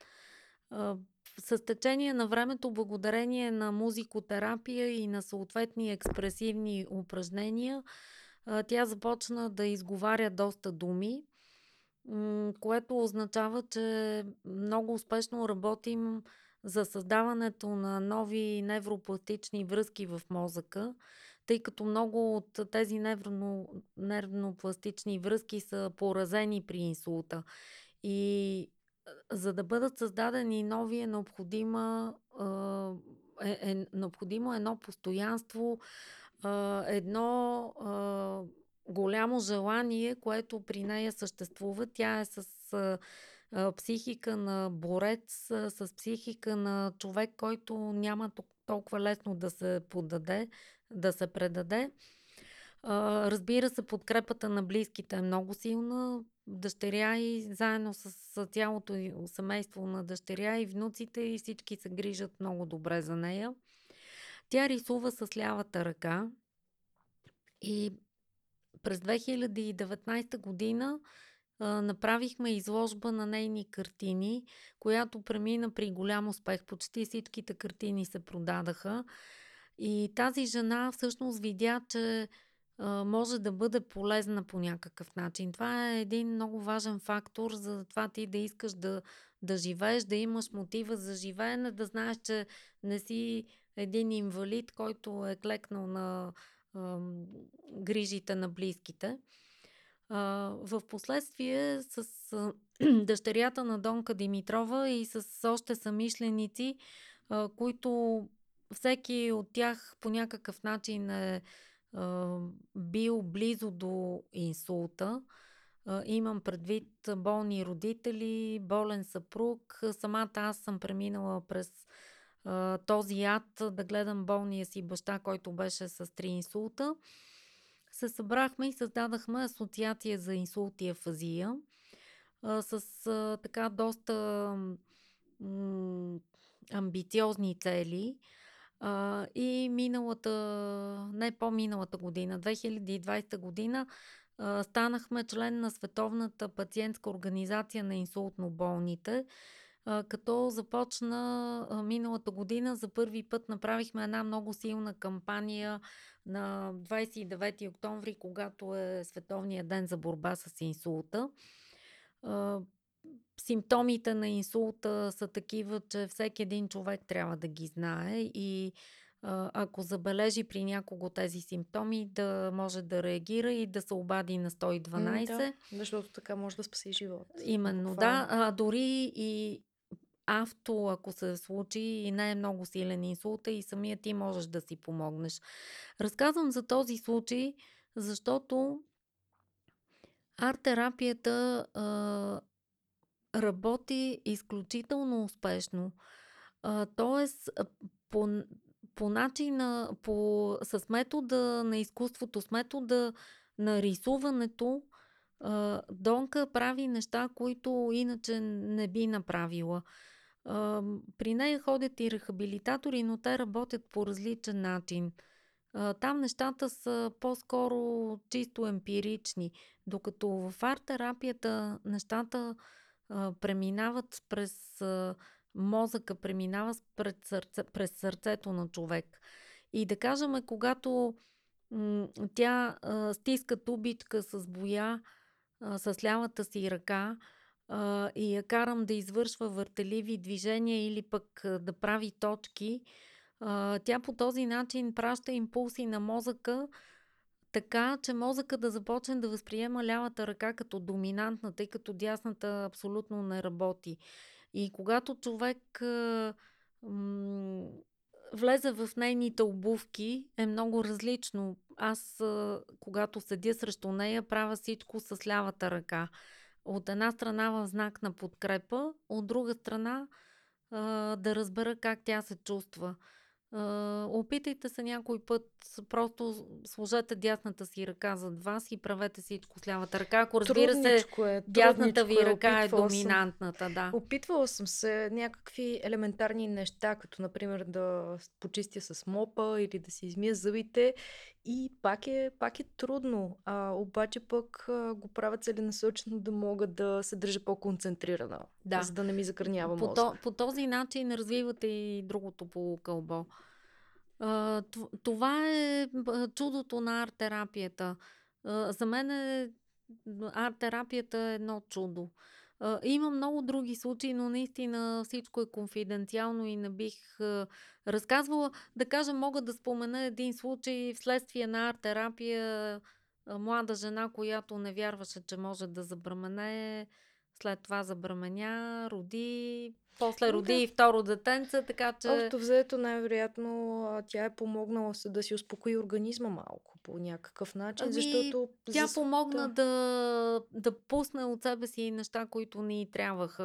Uh, С течение на времето, благодарение на музикотерапия и на съответни експресивни упражнения, тя започна да изговаря доста думи, което означава, че много успешно работим за създаването на нови невропластични връзки в мозъка, тъй като много от тези неврно, нервнопластични връзки са поразени при инсулта. И за да бъдат създадени нови е необходимо, е, е необходимо едно постоянство, едно е, голямо желание, което при нея съществува. Тя е с е, психика на борец, с психика на човек, който няма толкова лесно да се подаде, да се предаде. Разбира се, подкрепата на близките е много силна. Дъщеря и заедно с цялото семейство на дъщеря и внуците и всички се грижат много добре за нея. Тя рисува с лявата ръка и през две хиляди и деветнадесета година а, направихме изложба на нейни картини, която премина при голям успех. Почти всичките картини се продадаха и тази жена всъщност видя, че може да бъде полезна по някакъв начин. Това е един много важен фактор за това ти да искаш да, да живееш, да имаш мотива за живеене, да знаеш, че не си един инвалид, който е клекнал на а, грижите на близките. А, в последствие с а, дъщерята на Донка Димитрова и с още съмишленици, а, които всеки от тях по някакъв начин е бил близо до инсулта. Имам предвид болни родители, болен съпруг. Самата аз съм преминала през този ад да гледам болния си баща, който беше с три инсулта. Се събрахме и създадахме асоциация за инсулт и афазия с така доста м- амбициозни цели. Uh, и миналата, не по-миналата година, две хиляди и двадесета година, uh, станахме член на Световната пациентска организация на инсултно болните. като започна миналата година. За първи път направихме една много силна кампания на двадесет и девети октомври, когато е Световният ден за борба с инсулта. Симптомите на инсулта са такива, че всеки един човек трябва да ги знае и ако забележи при някого тези симптоми, да може да реагира и да се обади на сто и дванадесет. Да, защото така може да спаси живот. Именно, това да. А дори и авто, ако се случи и не е много силен инсулт, и самия ти можеш да си помогнеш. Разказвам за този случай, защото арт-терапията а, работи изключително успешно. А, тоест, по... По начина, по, с метода на изкуството, с метода на рисуването, Донка прави неща, които иначе не би направила. При нея ходят и рехабилитатори, но те работят по различен начин. Там нещата са по-скоро чисто емпирични, докато в арт-терапията нещата преминават през... Мозъка преминава пред сърце, през сърцето на човек. И да кажем, когато м- тя а, стиска тубичка с боя а, с лявата си ръка а, и я карам да извършва въртеливи движения или пък а, да прави точки, а, тя по този начин праща импулси на мозъка, така че мозъка да започне да възприема лявата ръка като доминантната, тъй като дясната абсолютно не работи. И когато човек а, м, влезе в нейните обувки, е много различно. Аз, а, когато седя срещу нея, правя всичко с лявата ръка. От една страна в знак на подкрепа, от друга страна а, да разбера как тя се чувства. А, опитайте се някой път, просто сложете дясната си ръка зад вас и правете всичко с лявата ръка. Ако разбира трудничко се, е, дясната ви ръка е, е доминантната. Съм, да. Опитвала съм се някакви елементарни неща, като например да почистя с мопа или да си измия зъбите и пак е, пак е трудно. А, обаче пък а, го правя целенасочено да мога да се държа по-концентрирана, да. За да не ми закърнява мозък. По, то, по този начин развивате и другото полукълбо. Това е чудото на арт-терапията. За мен е, арт-терапията е едно чудо. Има много други случаи, но наистина всичко е конфиденциално и не бих разказвала. Да кажа, мога да спомена един случай вследствие на арт-терапия. Млада жена, която не вярваше, че може да забременее, след това забременя, роди, после роди и второ детенце, така че... Общо взето, най-вероятно, тя е помогнала да си успокои организма малко по някакъв начин, ами, защото... Тя помогна да... Да, да пусне от себе си неща, които не й трябваха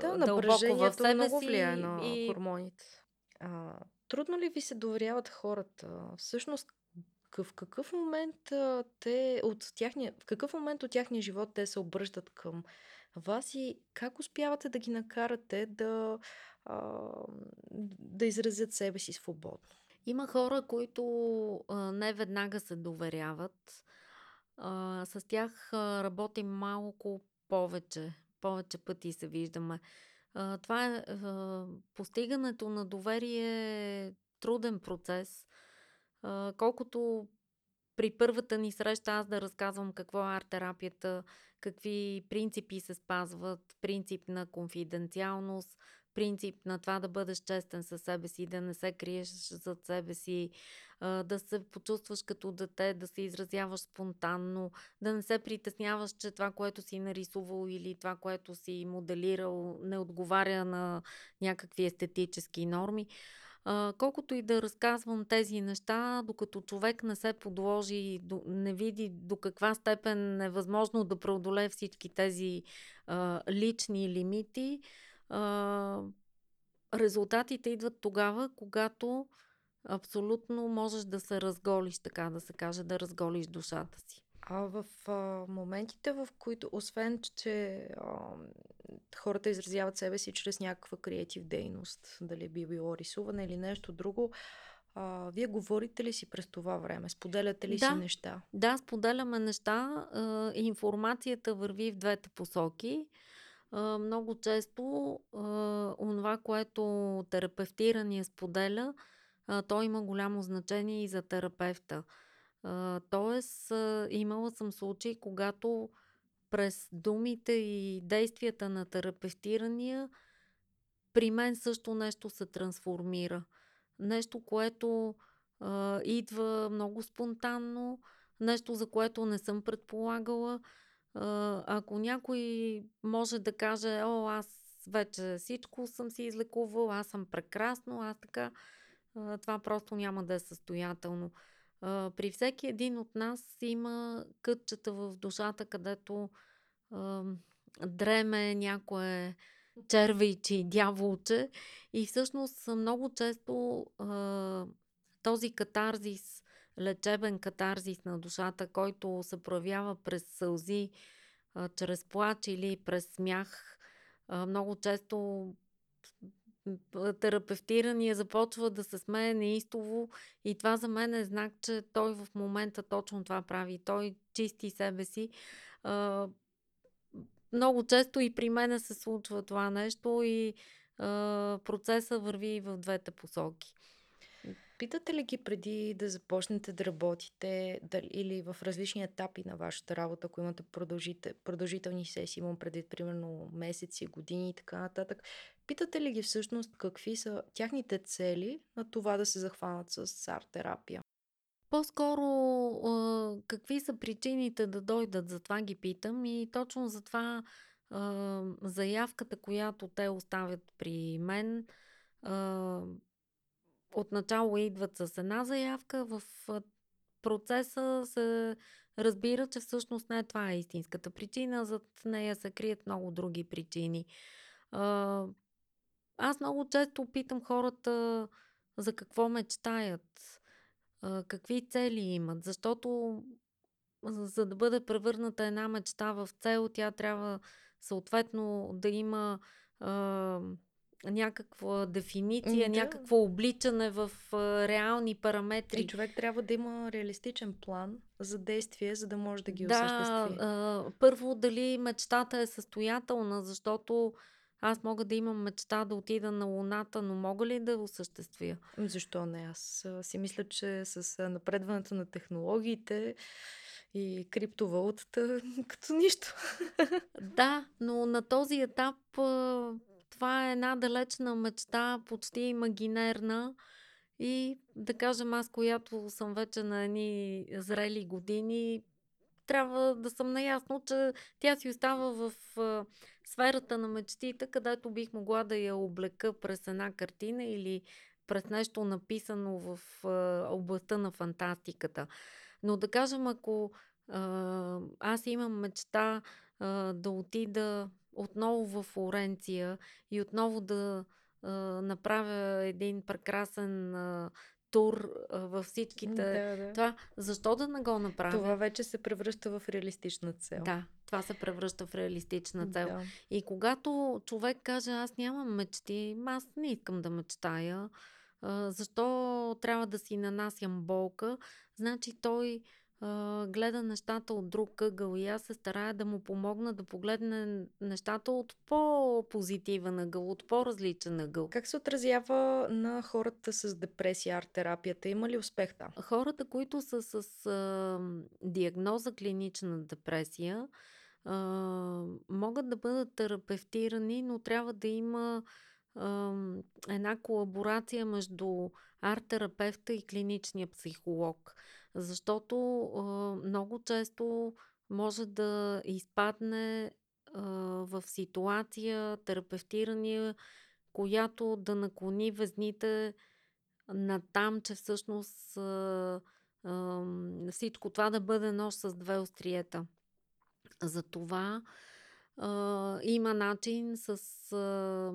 да, дълбоко в себе много си. Влияе на и... хормоните. А, трудно ли ви се доверяват хората? Всъщност, в какъв момент те от тяхния, в какъв момент от тяхния живот те се обръщат към вас и как успявате да ги накарате да, а, да изразят себе си свободно? Има хора, които а, не веднага се доверяват. А, с тях работим малко повече. Повече пъти се виждаме. А, това е а, постигането на доверие е труден процес. А, колкото при първата ни среща аз да разказвам какво е арт-терапията, какви принципи се спазват, принцип на конфиденциалност, принцип на това да бъдеш честен със себе си, да не се криеш зад себе си, да се почувстваш като дете, да се изразяваш спонтанно, да не се притесняваш, че това, което си нарисувал или това, което си моделирал, не отговаря на някакви естетически норми. Колкото и да разказвам тези неща, докато човек не се подложи, не види до каква степен е възможно да преодолее всички тези а, лични лимити, а, резултатите идват тогава, когато абсолютно можеш да се разголиш, така да се каже, да разголиш душата си. А в а, моментите, в които, освен, че а, хората изразяват себе си чрез някаква креатив дейност, дали би било рисуване или нещо друго, а, вие говорите ли си през това време? Споделяте ли да, си неща? Да, споделяме неща. А, информацията върви в двете посоки. много често онова, което терапевтира ни споделя, то има голямо значение и за терапевта. Тоест, имала съм случаи, когато през думите и действията на терапевтирания при мен също нещо се трансформира. Нещо, което а, идва много спонтанно, нещо, за което не съм предполагала. А, ако някой може да каже, о, аз вече всичко съм си излекувал, аз съм прекрасно, аз така, а, това просто няма да е състоятелно. А, при всеки един от нас има кътчета в душата, където а, дреме някое червейче и дяволче. И всъщност много често а, този катарзис, лечебен катарзис на душата, който се проявява през сълзи, а, чрез плач или през смях, а, много често терапевтирания започва да се смее неистово и това за мен е знак, че той в момента точно това прави. Той чисти себе си. А, Много често и при мене се случва това нещо и е, процесът върви и в двете посоки. Питате ли ги преди да започнете да работите дали, или в различни етапи на вашата работа, ако имате продължителни сесии, имам преди примерно месеци, години и така нататък, питате ли ги всъщност какви са тяхните цели на това да се захванат с арт-терапия? По-скоро какви са причините да дойдат, затова ги питам и точно затова заявката, която те оставят при мен, отначало идват с една заявка, в процеса се разбира, че всъщност не това е истинската причина, зад нея се крият много други причини. Аз много често питам хората за какво мечтаят, какви цели имат, защото за да бъде превърната една мечта в цел, тя трябва съответно да има е, някаква дефиниция, да. някакво обличане в реални параметри. И човек трябва да има реалистичен план за действие, за да може да ги да, осъществи. Да, е, първо дали мечтата е състоятелна, защото аз мога да имам мечта да отида на Луната, но мога ли да я осъществя? Защо не? Аз си мисля, че с напредването на технологиите и криптовалутата като нищо. Да, но на този етап това е една далечна мечта, почти имагинерна и да кажем аз, която съм вече на едни зрели години, трябва да съм наясно, че тя си остава в сферата на мечтите, където бих могла да я облека през една картина или през нещо написано в областта на фантастиката. Но да кажем, ако аз имам мечта да отида отново в Флоренция и отново да направя един прекрасен тур във всичките. Да, да. Това, защо да не го направя? Това вече се превръща в реалистична цел. Да, това се превръща в реалистична цел. Да. И когато човек каже, аз нямам мечти, аз не искам да мечтая, защо трябва да си нанасям болка, значи той гледа нещата от друг ъгъл и аз се старая да му помогна да погледне нещата от по-позитивен ъгъл, от по-различен ъгъл. Как се отразява на хората с депресия арт-терапията? Има ли успех там? Хората, които са с а, диагноза клинична депресия, а, могат да бъдат терапевтирани, но трябва да има а, една колаборация между арт-терапевта и клиничния психолог. Защото а, много често може да изпадне а, в ситуация терапевтиране, която да наклони везните натам, че всъщност а, а, всичко това да бъде нож с две остриета. Затова а, има начин с а,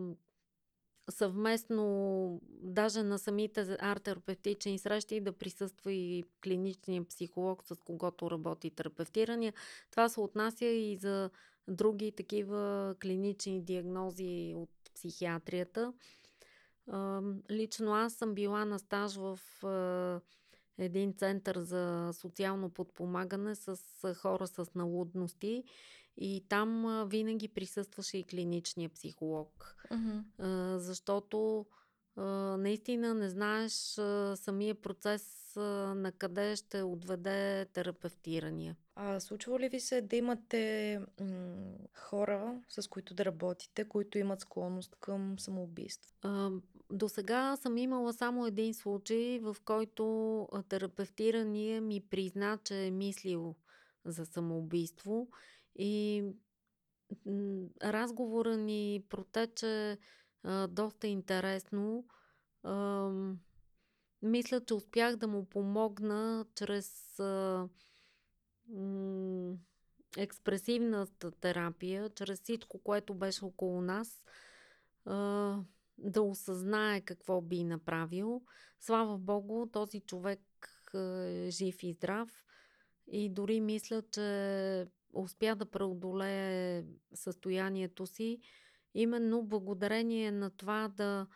съвместно, даже на самите арт-терапевтични срещи да присъства и клиничния психолог, с когото работи терапевтирания. Това се отнася и за други такива клинични диагнози от психиатрията. Лично аз съм била на стаж в един център за социално подпомагане с хора с налудности И там а, винаги присъстваше и клиничния психолог. Mm-hmm. А, защото а, наистина не знаеш а, самия процес а, на къде ще отведе терапевтирания. А случва ли ви се да имате м- хора, с които да работите, които имат склонност към самоубийство? А, до сега съм имала само един случай, в който терапевтирания ми призна, че е мислил за самоубийство. И разговора ни протече а, доста интересно. А, мисля, че успях да му помогна чрез а, м- експресивната терапия, чрез всичко, което беше около нас, а, да осъзнае какво би направил. Слава Богу, този човек е жив и здрав и дори мисля, че успя да преодолее състоянието си, именно благодарение на това да,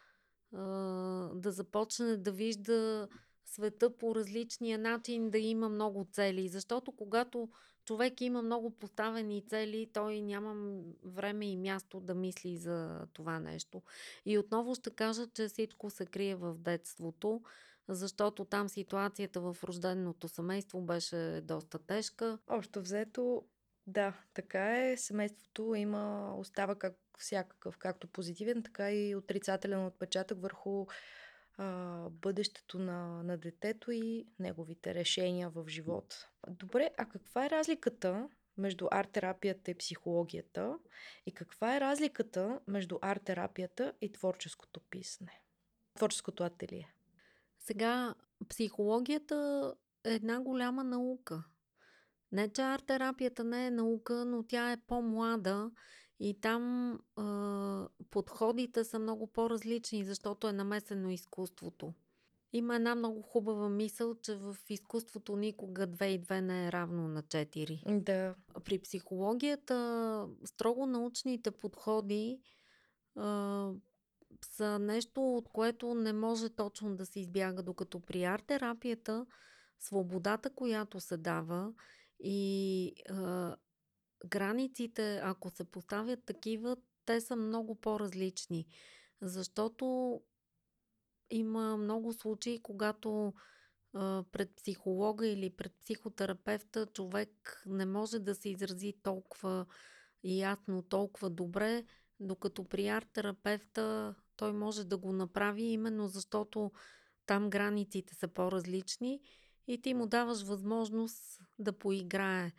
да започне да вижда света по различния начин, да има много цели. Защото когато човек има много поставени цели, той няма време и място да мисли за това нещо. И отново ще кажа, че всичко се крие в детството, защото там ситуацията в рожденото семейство беше доста тежка. Общо взето, да, така е. Семейството има, остава как, всякакъв, както позитивен, така и отрицателен отпечатък върху а, бъдещето на, на детето и неговите решения в живота. Добре, а каква е разликата между арт-терапията и психологията и каква е разликата между арт-терапията и творческото писане, творческото ателие? Сега, психологията е една голяма наука. Не, че арт-терапията не е наука, но тя е по-млада и там е, подходите са много по-различни, защото е намесено изкуството. Има една много хубава мисъл, че в изкуството никога две и две не е равно на четири. Да. При психологията строго научните подходи е, са нещо, от което не може точно да се избяга, докато при арт-терапията свободата, която се дава и а, границите, ако се поставят такива, те са много по-различни. Защото има много случаи, когато а, пред психолога или пред психотерапевта човек не може да се изрази толкова ясно, толкова добре, докато при арт-терапевта той може да го направи, именно защото там границите са по-различни и ти му даваш възможност да поиграе.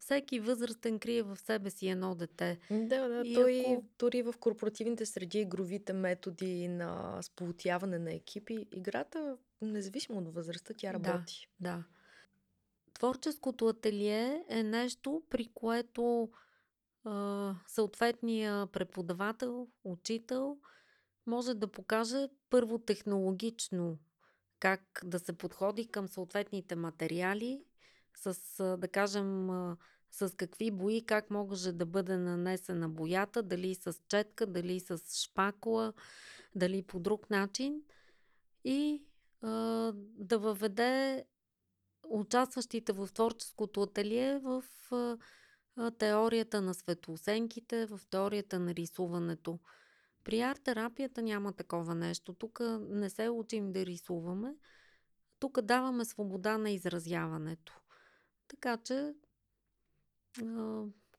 Всеки възрастен крие в себе си едно дете. Да, да, и той ако... дори в корпоративните среди, игровите методи на сполутяване на екипи, играта, независимо от възрастта, тя работи. Да, да. Творческото ателие е нещо, при което съответния преподавател, учител може да покаже първо технологично как да се подходи към съответните материали, с, да кажем, с какви бои, как може да бъде нанесена боята, дали с четка, дали с шпакла, дали по друг начин и а, да въведе участващите в творческото ателие в а, теорията на светоусенките, в теорията на рисуването. При арт-терапията няма такова нещо. Тук не се учим да рисуваме. Тук даваме свобода на изразяването. Така че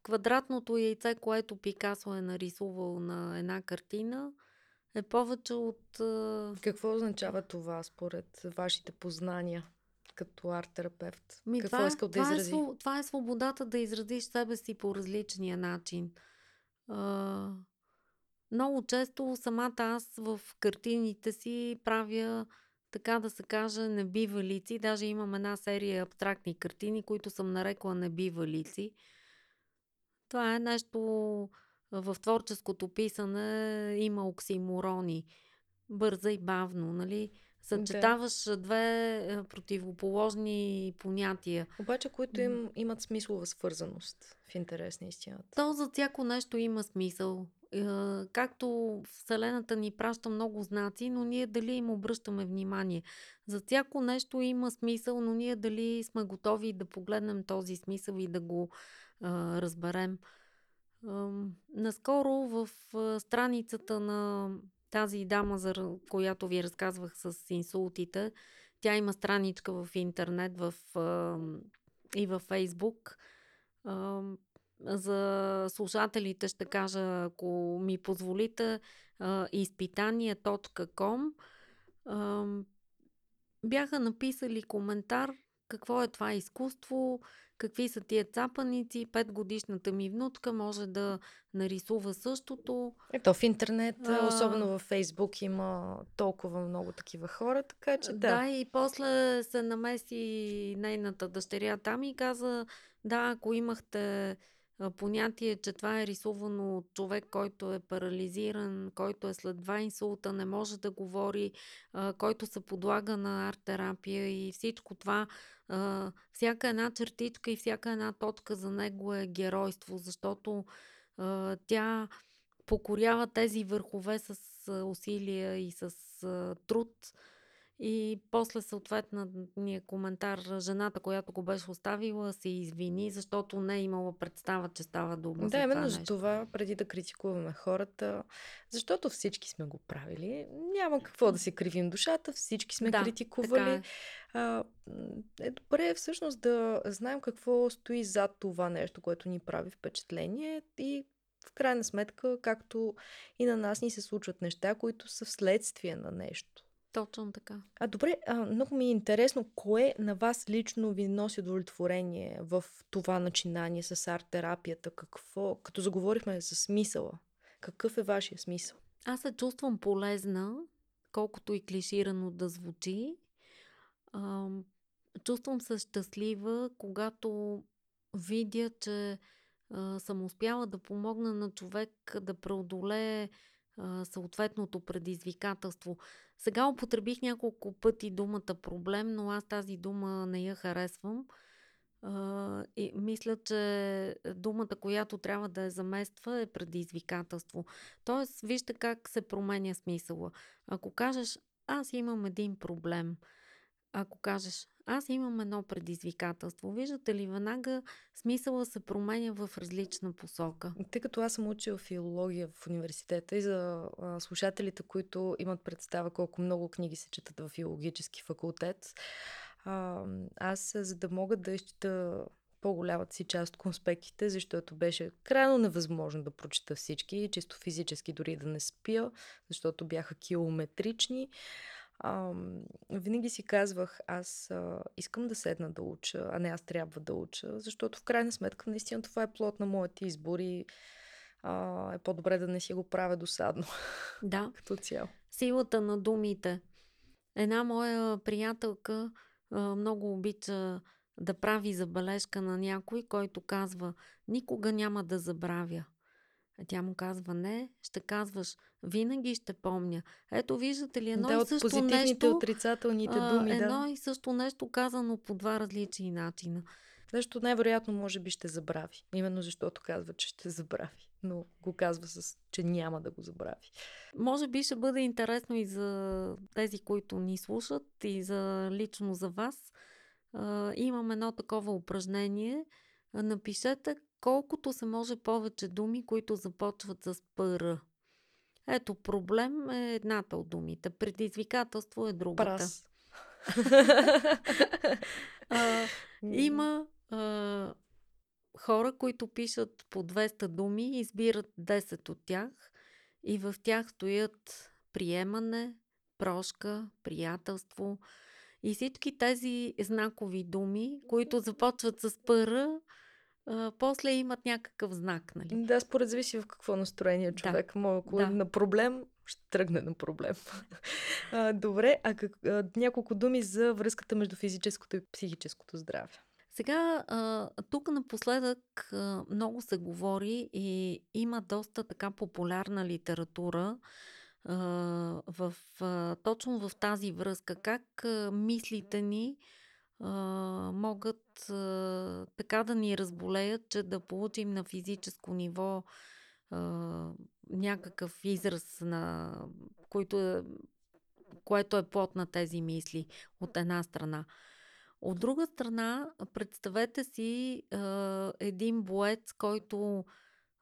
квадратното яйце, което Пикасо е нарисувал на една картина, е повече от... Какво означава това според вашите познания като арт-терапевт? Ми, какво това, искал да това изрази? Е, това е свободата да изразиш себе си по различния начин. А, много често самата аз в картините си правя, така да се каже, небивалици. Даже имам една серия абстрактни картини, които съм нарекла небивалици. Това е нещо в творческото писане, има оксиморони. Бърза и бавно, нали? Съчетаваш да. две противоположни понятия. Обаче, които им, имат смислова свързаност в интерес на истината. То за всяко нещо има смисъл. Както Вселената ни праща много знаци, но ние дали им обръщаме внимание. За всяко нещо има смисъл, но ние дали сме готови да погледнем този смисъл и да го а, разберем. А, наскоро в страницата на тази дама, за която ви разказвах с инсултите, тя има страничка в интернет в, а, и във Фейсбук. А, за слушателите ще кажа, ако ми позволите, а, изпитания точка ком. А, бяха написали коментар какво е това изкуство, какви са тия цапаници, петгодишната ми внучка може да нарисува същото. Ето в интернет, а... особено във Фейсбук има толкова много такива хора, така че да. Да, и после се намеси нейната дъщеря там и каза, да, ако имахте понятие, че това е рисувано от човек, който е парализиран, който е след два инсулта, не може да говори, който се подлага на арт-терапия и всичко това, всяка една чертичка и всяка една точка за него е геройство, защото тя покорява тези върхове с усилия и с труд. И после съответния коментар, жената, която го беше оставила, се извини, защото не е имала представа, че става дума. Да, именно за това, преди да критикуваме хората, защото всички сме го правили, няма какво да се кривим душата, всички сме да, критикували. Така е. Е добре всъщност да знаем какво стои зад това нещо, което ни прави впечатление и в крайна сметка, както и на нас ни се случват неща, които са вследствие на нещо. Точно така. А добре, а, много ми е интересно, кое на вас лично ви носи удовлетворение в това начинание с арт-терапията? Какво, като заговорихме за смисъла, какъв е вашия смисъл? Аз се чувствам полезна, колкото и клиширано да звучи. А, чувствам се щастлива, когато видя, че а, съм успяла да помогна на човек да преодолее съответното предизвикателство. Сега употребих няколко пъти думата проблем, но аз тази дума не я харесвам. И мисля, че думата, която трябва да я замества, е предизвикателство. Тоест, вижте как се променя смисъла. Ако кажеш, аз имам един проблем, ако кажеш, аз имам едно предизвикателство. Виждате ли, веднага смисъла се променя в различна посока. Тъй като аз съм учила филология в университета и за а, слушателите, които имат представа колко много книги се четат в филологически факултет, а, аз, за да мога да изчита по-голямата си част от конспектите, защото беше крайно невъзможно да прочета всички, чисто физически дори да не спя, защото бяха километрични. А, винаги си казвах, аз а, искам да седна да уча, а не аз трябва да уча, защото в крайна сметка наистина това е плод на моите избори. А, е по-добре да не си го правя досадно. Да. Като цяло. Силата на думите. Една моя приятелка а, много обича да прави забележка на някой, който казва, никога няма да забравя. А тя му казва, не, ще казваш, винаги ще помня. Ето, виждате ли, едно да, и също позитивните, нещо, отрицателните думи, а, едно да. и също нещо казано по два различни начина. Нещо най-вероятно може би ще забрави. Именно защото казва, че ще забрави. Но го казва, с, че няма да го забрави. Може би ще бъде интересно и за тези, които ни слушат, и за лично за вас. А, имам едно такова упражнение. Напишете колкото се може повече думи, които започват с пър. Ето, проблем е едната от думите. Предизвикателство е другата. Прас. а, има а, хора, които пишат по двеста думи, избират десет от тях и в тях стоят приемане, прошка, приятелство и всички тези знакови думи, които започват с пър, Uh, после имат някакъв знак, нали? Да, според зависи в какво настроение човек. Да. Мога, ако да. на проблем, ще тръгне на проблем. uh, добре, а как, uh, няколко думи за връзката между физическото и психическото здраве. Сега, uh, тук напоследък uh, много се говори и има доста така популярна литература uh, в, uh, точно в тази връзка. Как uh, мислите ни Uh, могат uh, така да ни разболеят, че да получим на физическо ниво uh, някакъв израз, на, който е, което е плод на тези мисли от една страна. От друга страна, представете си е, един боец, който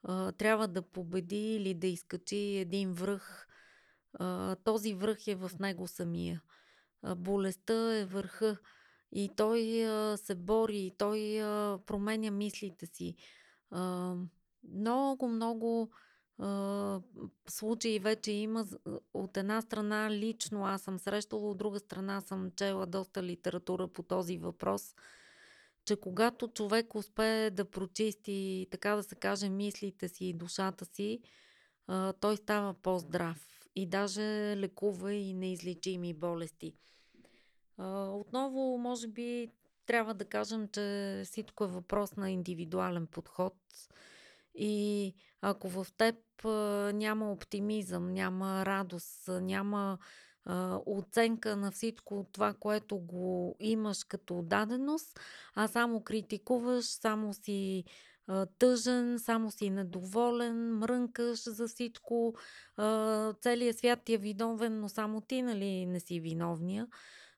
е, трябва да победи или да изкачи един връх. Е, този връх е в него самия. Е, болестта е върха и той е, се бори, той е, променя мислите си. Е, много, много е, случаи вече има. От една страна лично аз съм срещала, от друга страна съм чела доста литература по този въпрос, че когато човек успее да прочисти, така да се каже, мислите си и душата си, е, той става по-здрав и даже лекува и неизлечими болести. Е, отново, може би, трябва да кажем, че всичко е въпрос на индивидуален подход. И ако в теб няма оптимизъм, няма радост, няма а, оценка на всичко това, което го имаш като даденост, а само критикуваш, само си а, тъжен, само си недоволен, мрънкаш за всичко, а, целият свят ти е виновен, но само ти, нали, не си виновния,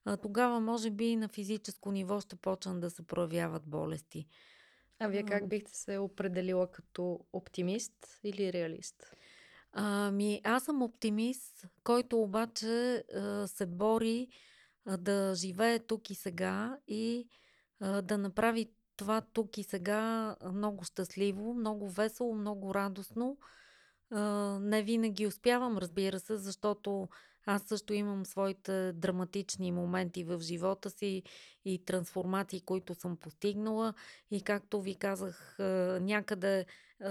а, тогава може би на физическо ниво ще почнат да се проявяват болести. А вие как бихте се определила, като оптимист или реалист? Ами, аз съм оптимист, който обаче се бори да живее тук и сега и да направи това тук и сега много щастливо, много весело, много радостно. Не винаги успявам, разбира се, защото аз също имам своите драматични моменти в живота си и трансформации, които съм постигнала. И както ви казах, някъде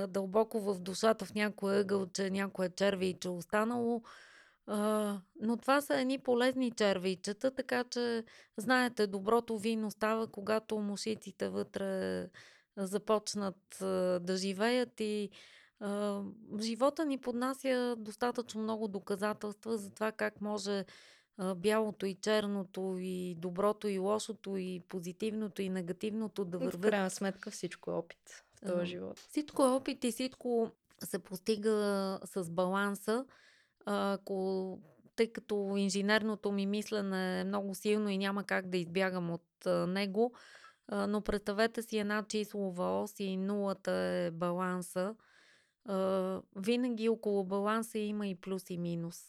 дълбоко в душата, в някоя ъгъл, че някое червейче останало. Но това са едни полезни червейчета, така че знаете, доброто вино става, когато мушиците вътре започнат да живеят и живота ни поднася достатъчно много доказателства за това как може бялото и черното, и доброто и лошото, и позитивното и негативното да вървят. В крайна сметка всичко е опит в този живот. Всичко е опит и всичко се постига с баланса. Ако, тъй като инженерното ми мислене е много силно и няма как да избягам от него, но представете си една числова ос и нулата е баланса. Uh, винаги около баланса има и плюс и минус.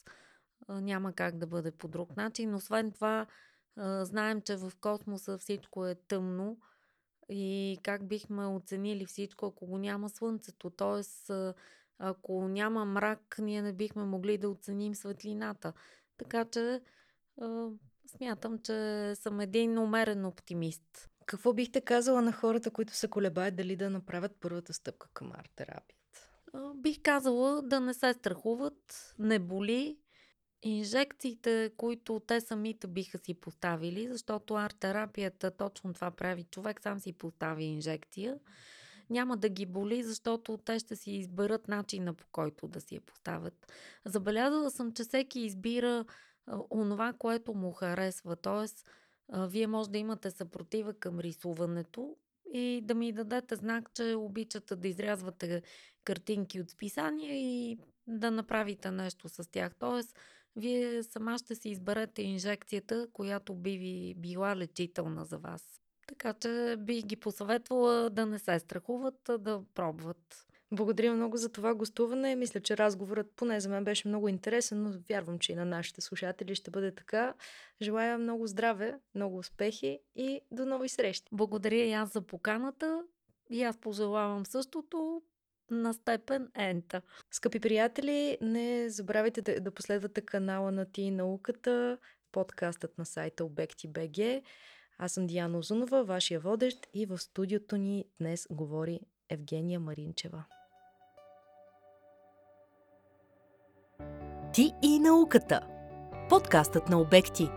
Uh, няма как да бъде по друг начин. Освен това, uh, знаем, че в космоса всичко е тъмно и как бихме оценили всичко, ако го няма слънцето. Тоест, uh, ако няма мрак, ние не бихме могли да оценим светлината. Така че uh, смятам, че съм един умерен оптимист. Какво бихте казала на хората, които се колебаят дали да направят първата стъпка към арт-терапия? Бих казала да не се страхуват, не боли. Инжекциите, които те самите биха си поставили, защото арт-терапията точно това прави. Човек сам си постави инжекция. Няма да ги боли, защото те ще си изберат начина, по който да си я поставят. Забелязала съм, че всеки избира онова, което му харесва. Тоест, вие може да имате съпротива към рисуването, и да ми дадете знак, че обичате да изрязвате картинки от списания и да направите нещо с тях. Тоест, вие сама ще си изберете инжекцията, която би ви била лечителна за вас. Така че бих ги посъветвала да не се страхуват, да пробват. Благодаря много за това гостуване. Мисля, че разговорът поне за мен беше много интересен, но вярвам, че и на нашите слушатели ще бъде така. Желая много здраве, много успехи и до нови срещи. Благодаря и аз за поканата и аз пожелавам същото на степен Ента. Скъпи приятели, не забравяйте да, да последвате канала на ТИ и науката, подкастът на сайта Обекти точка бг. Аз съм Диана Озунова, вашия водещ, и в студиото ни днес говори Евгения Маринчева. ТИ и науката. Подкастът на Обекти.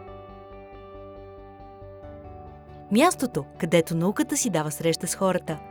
Мястото, където науката си дава среща с хората.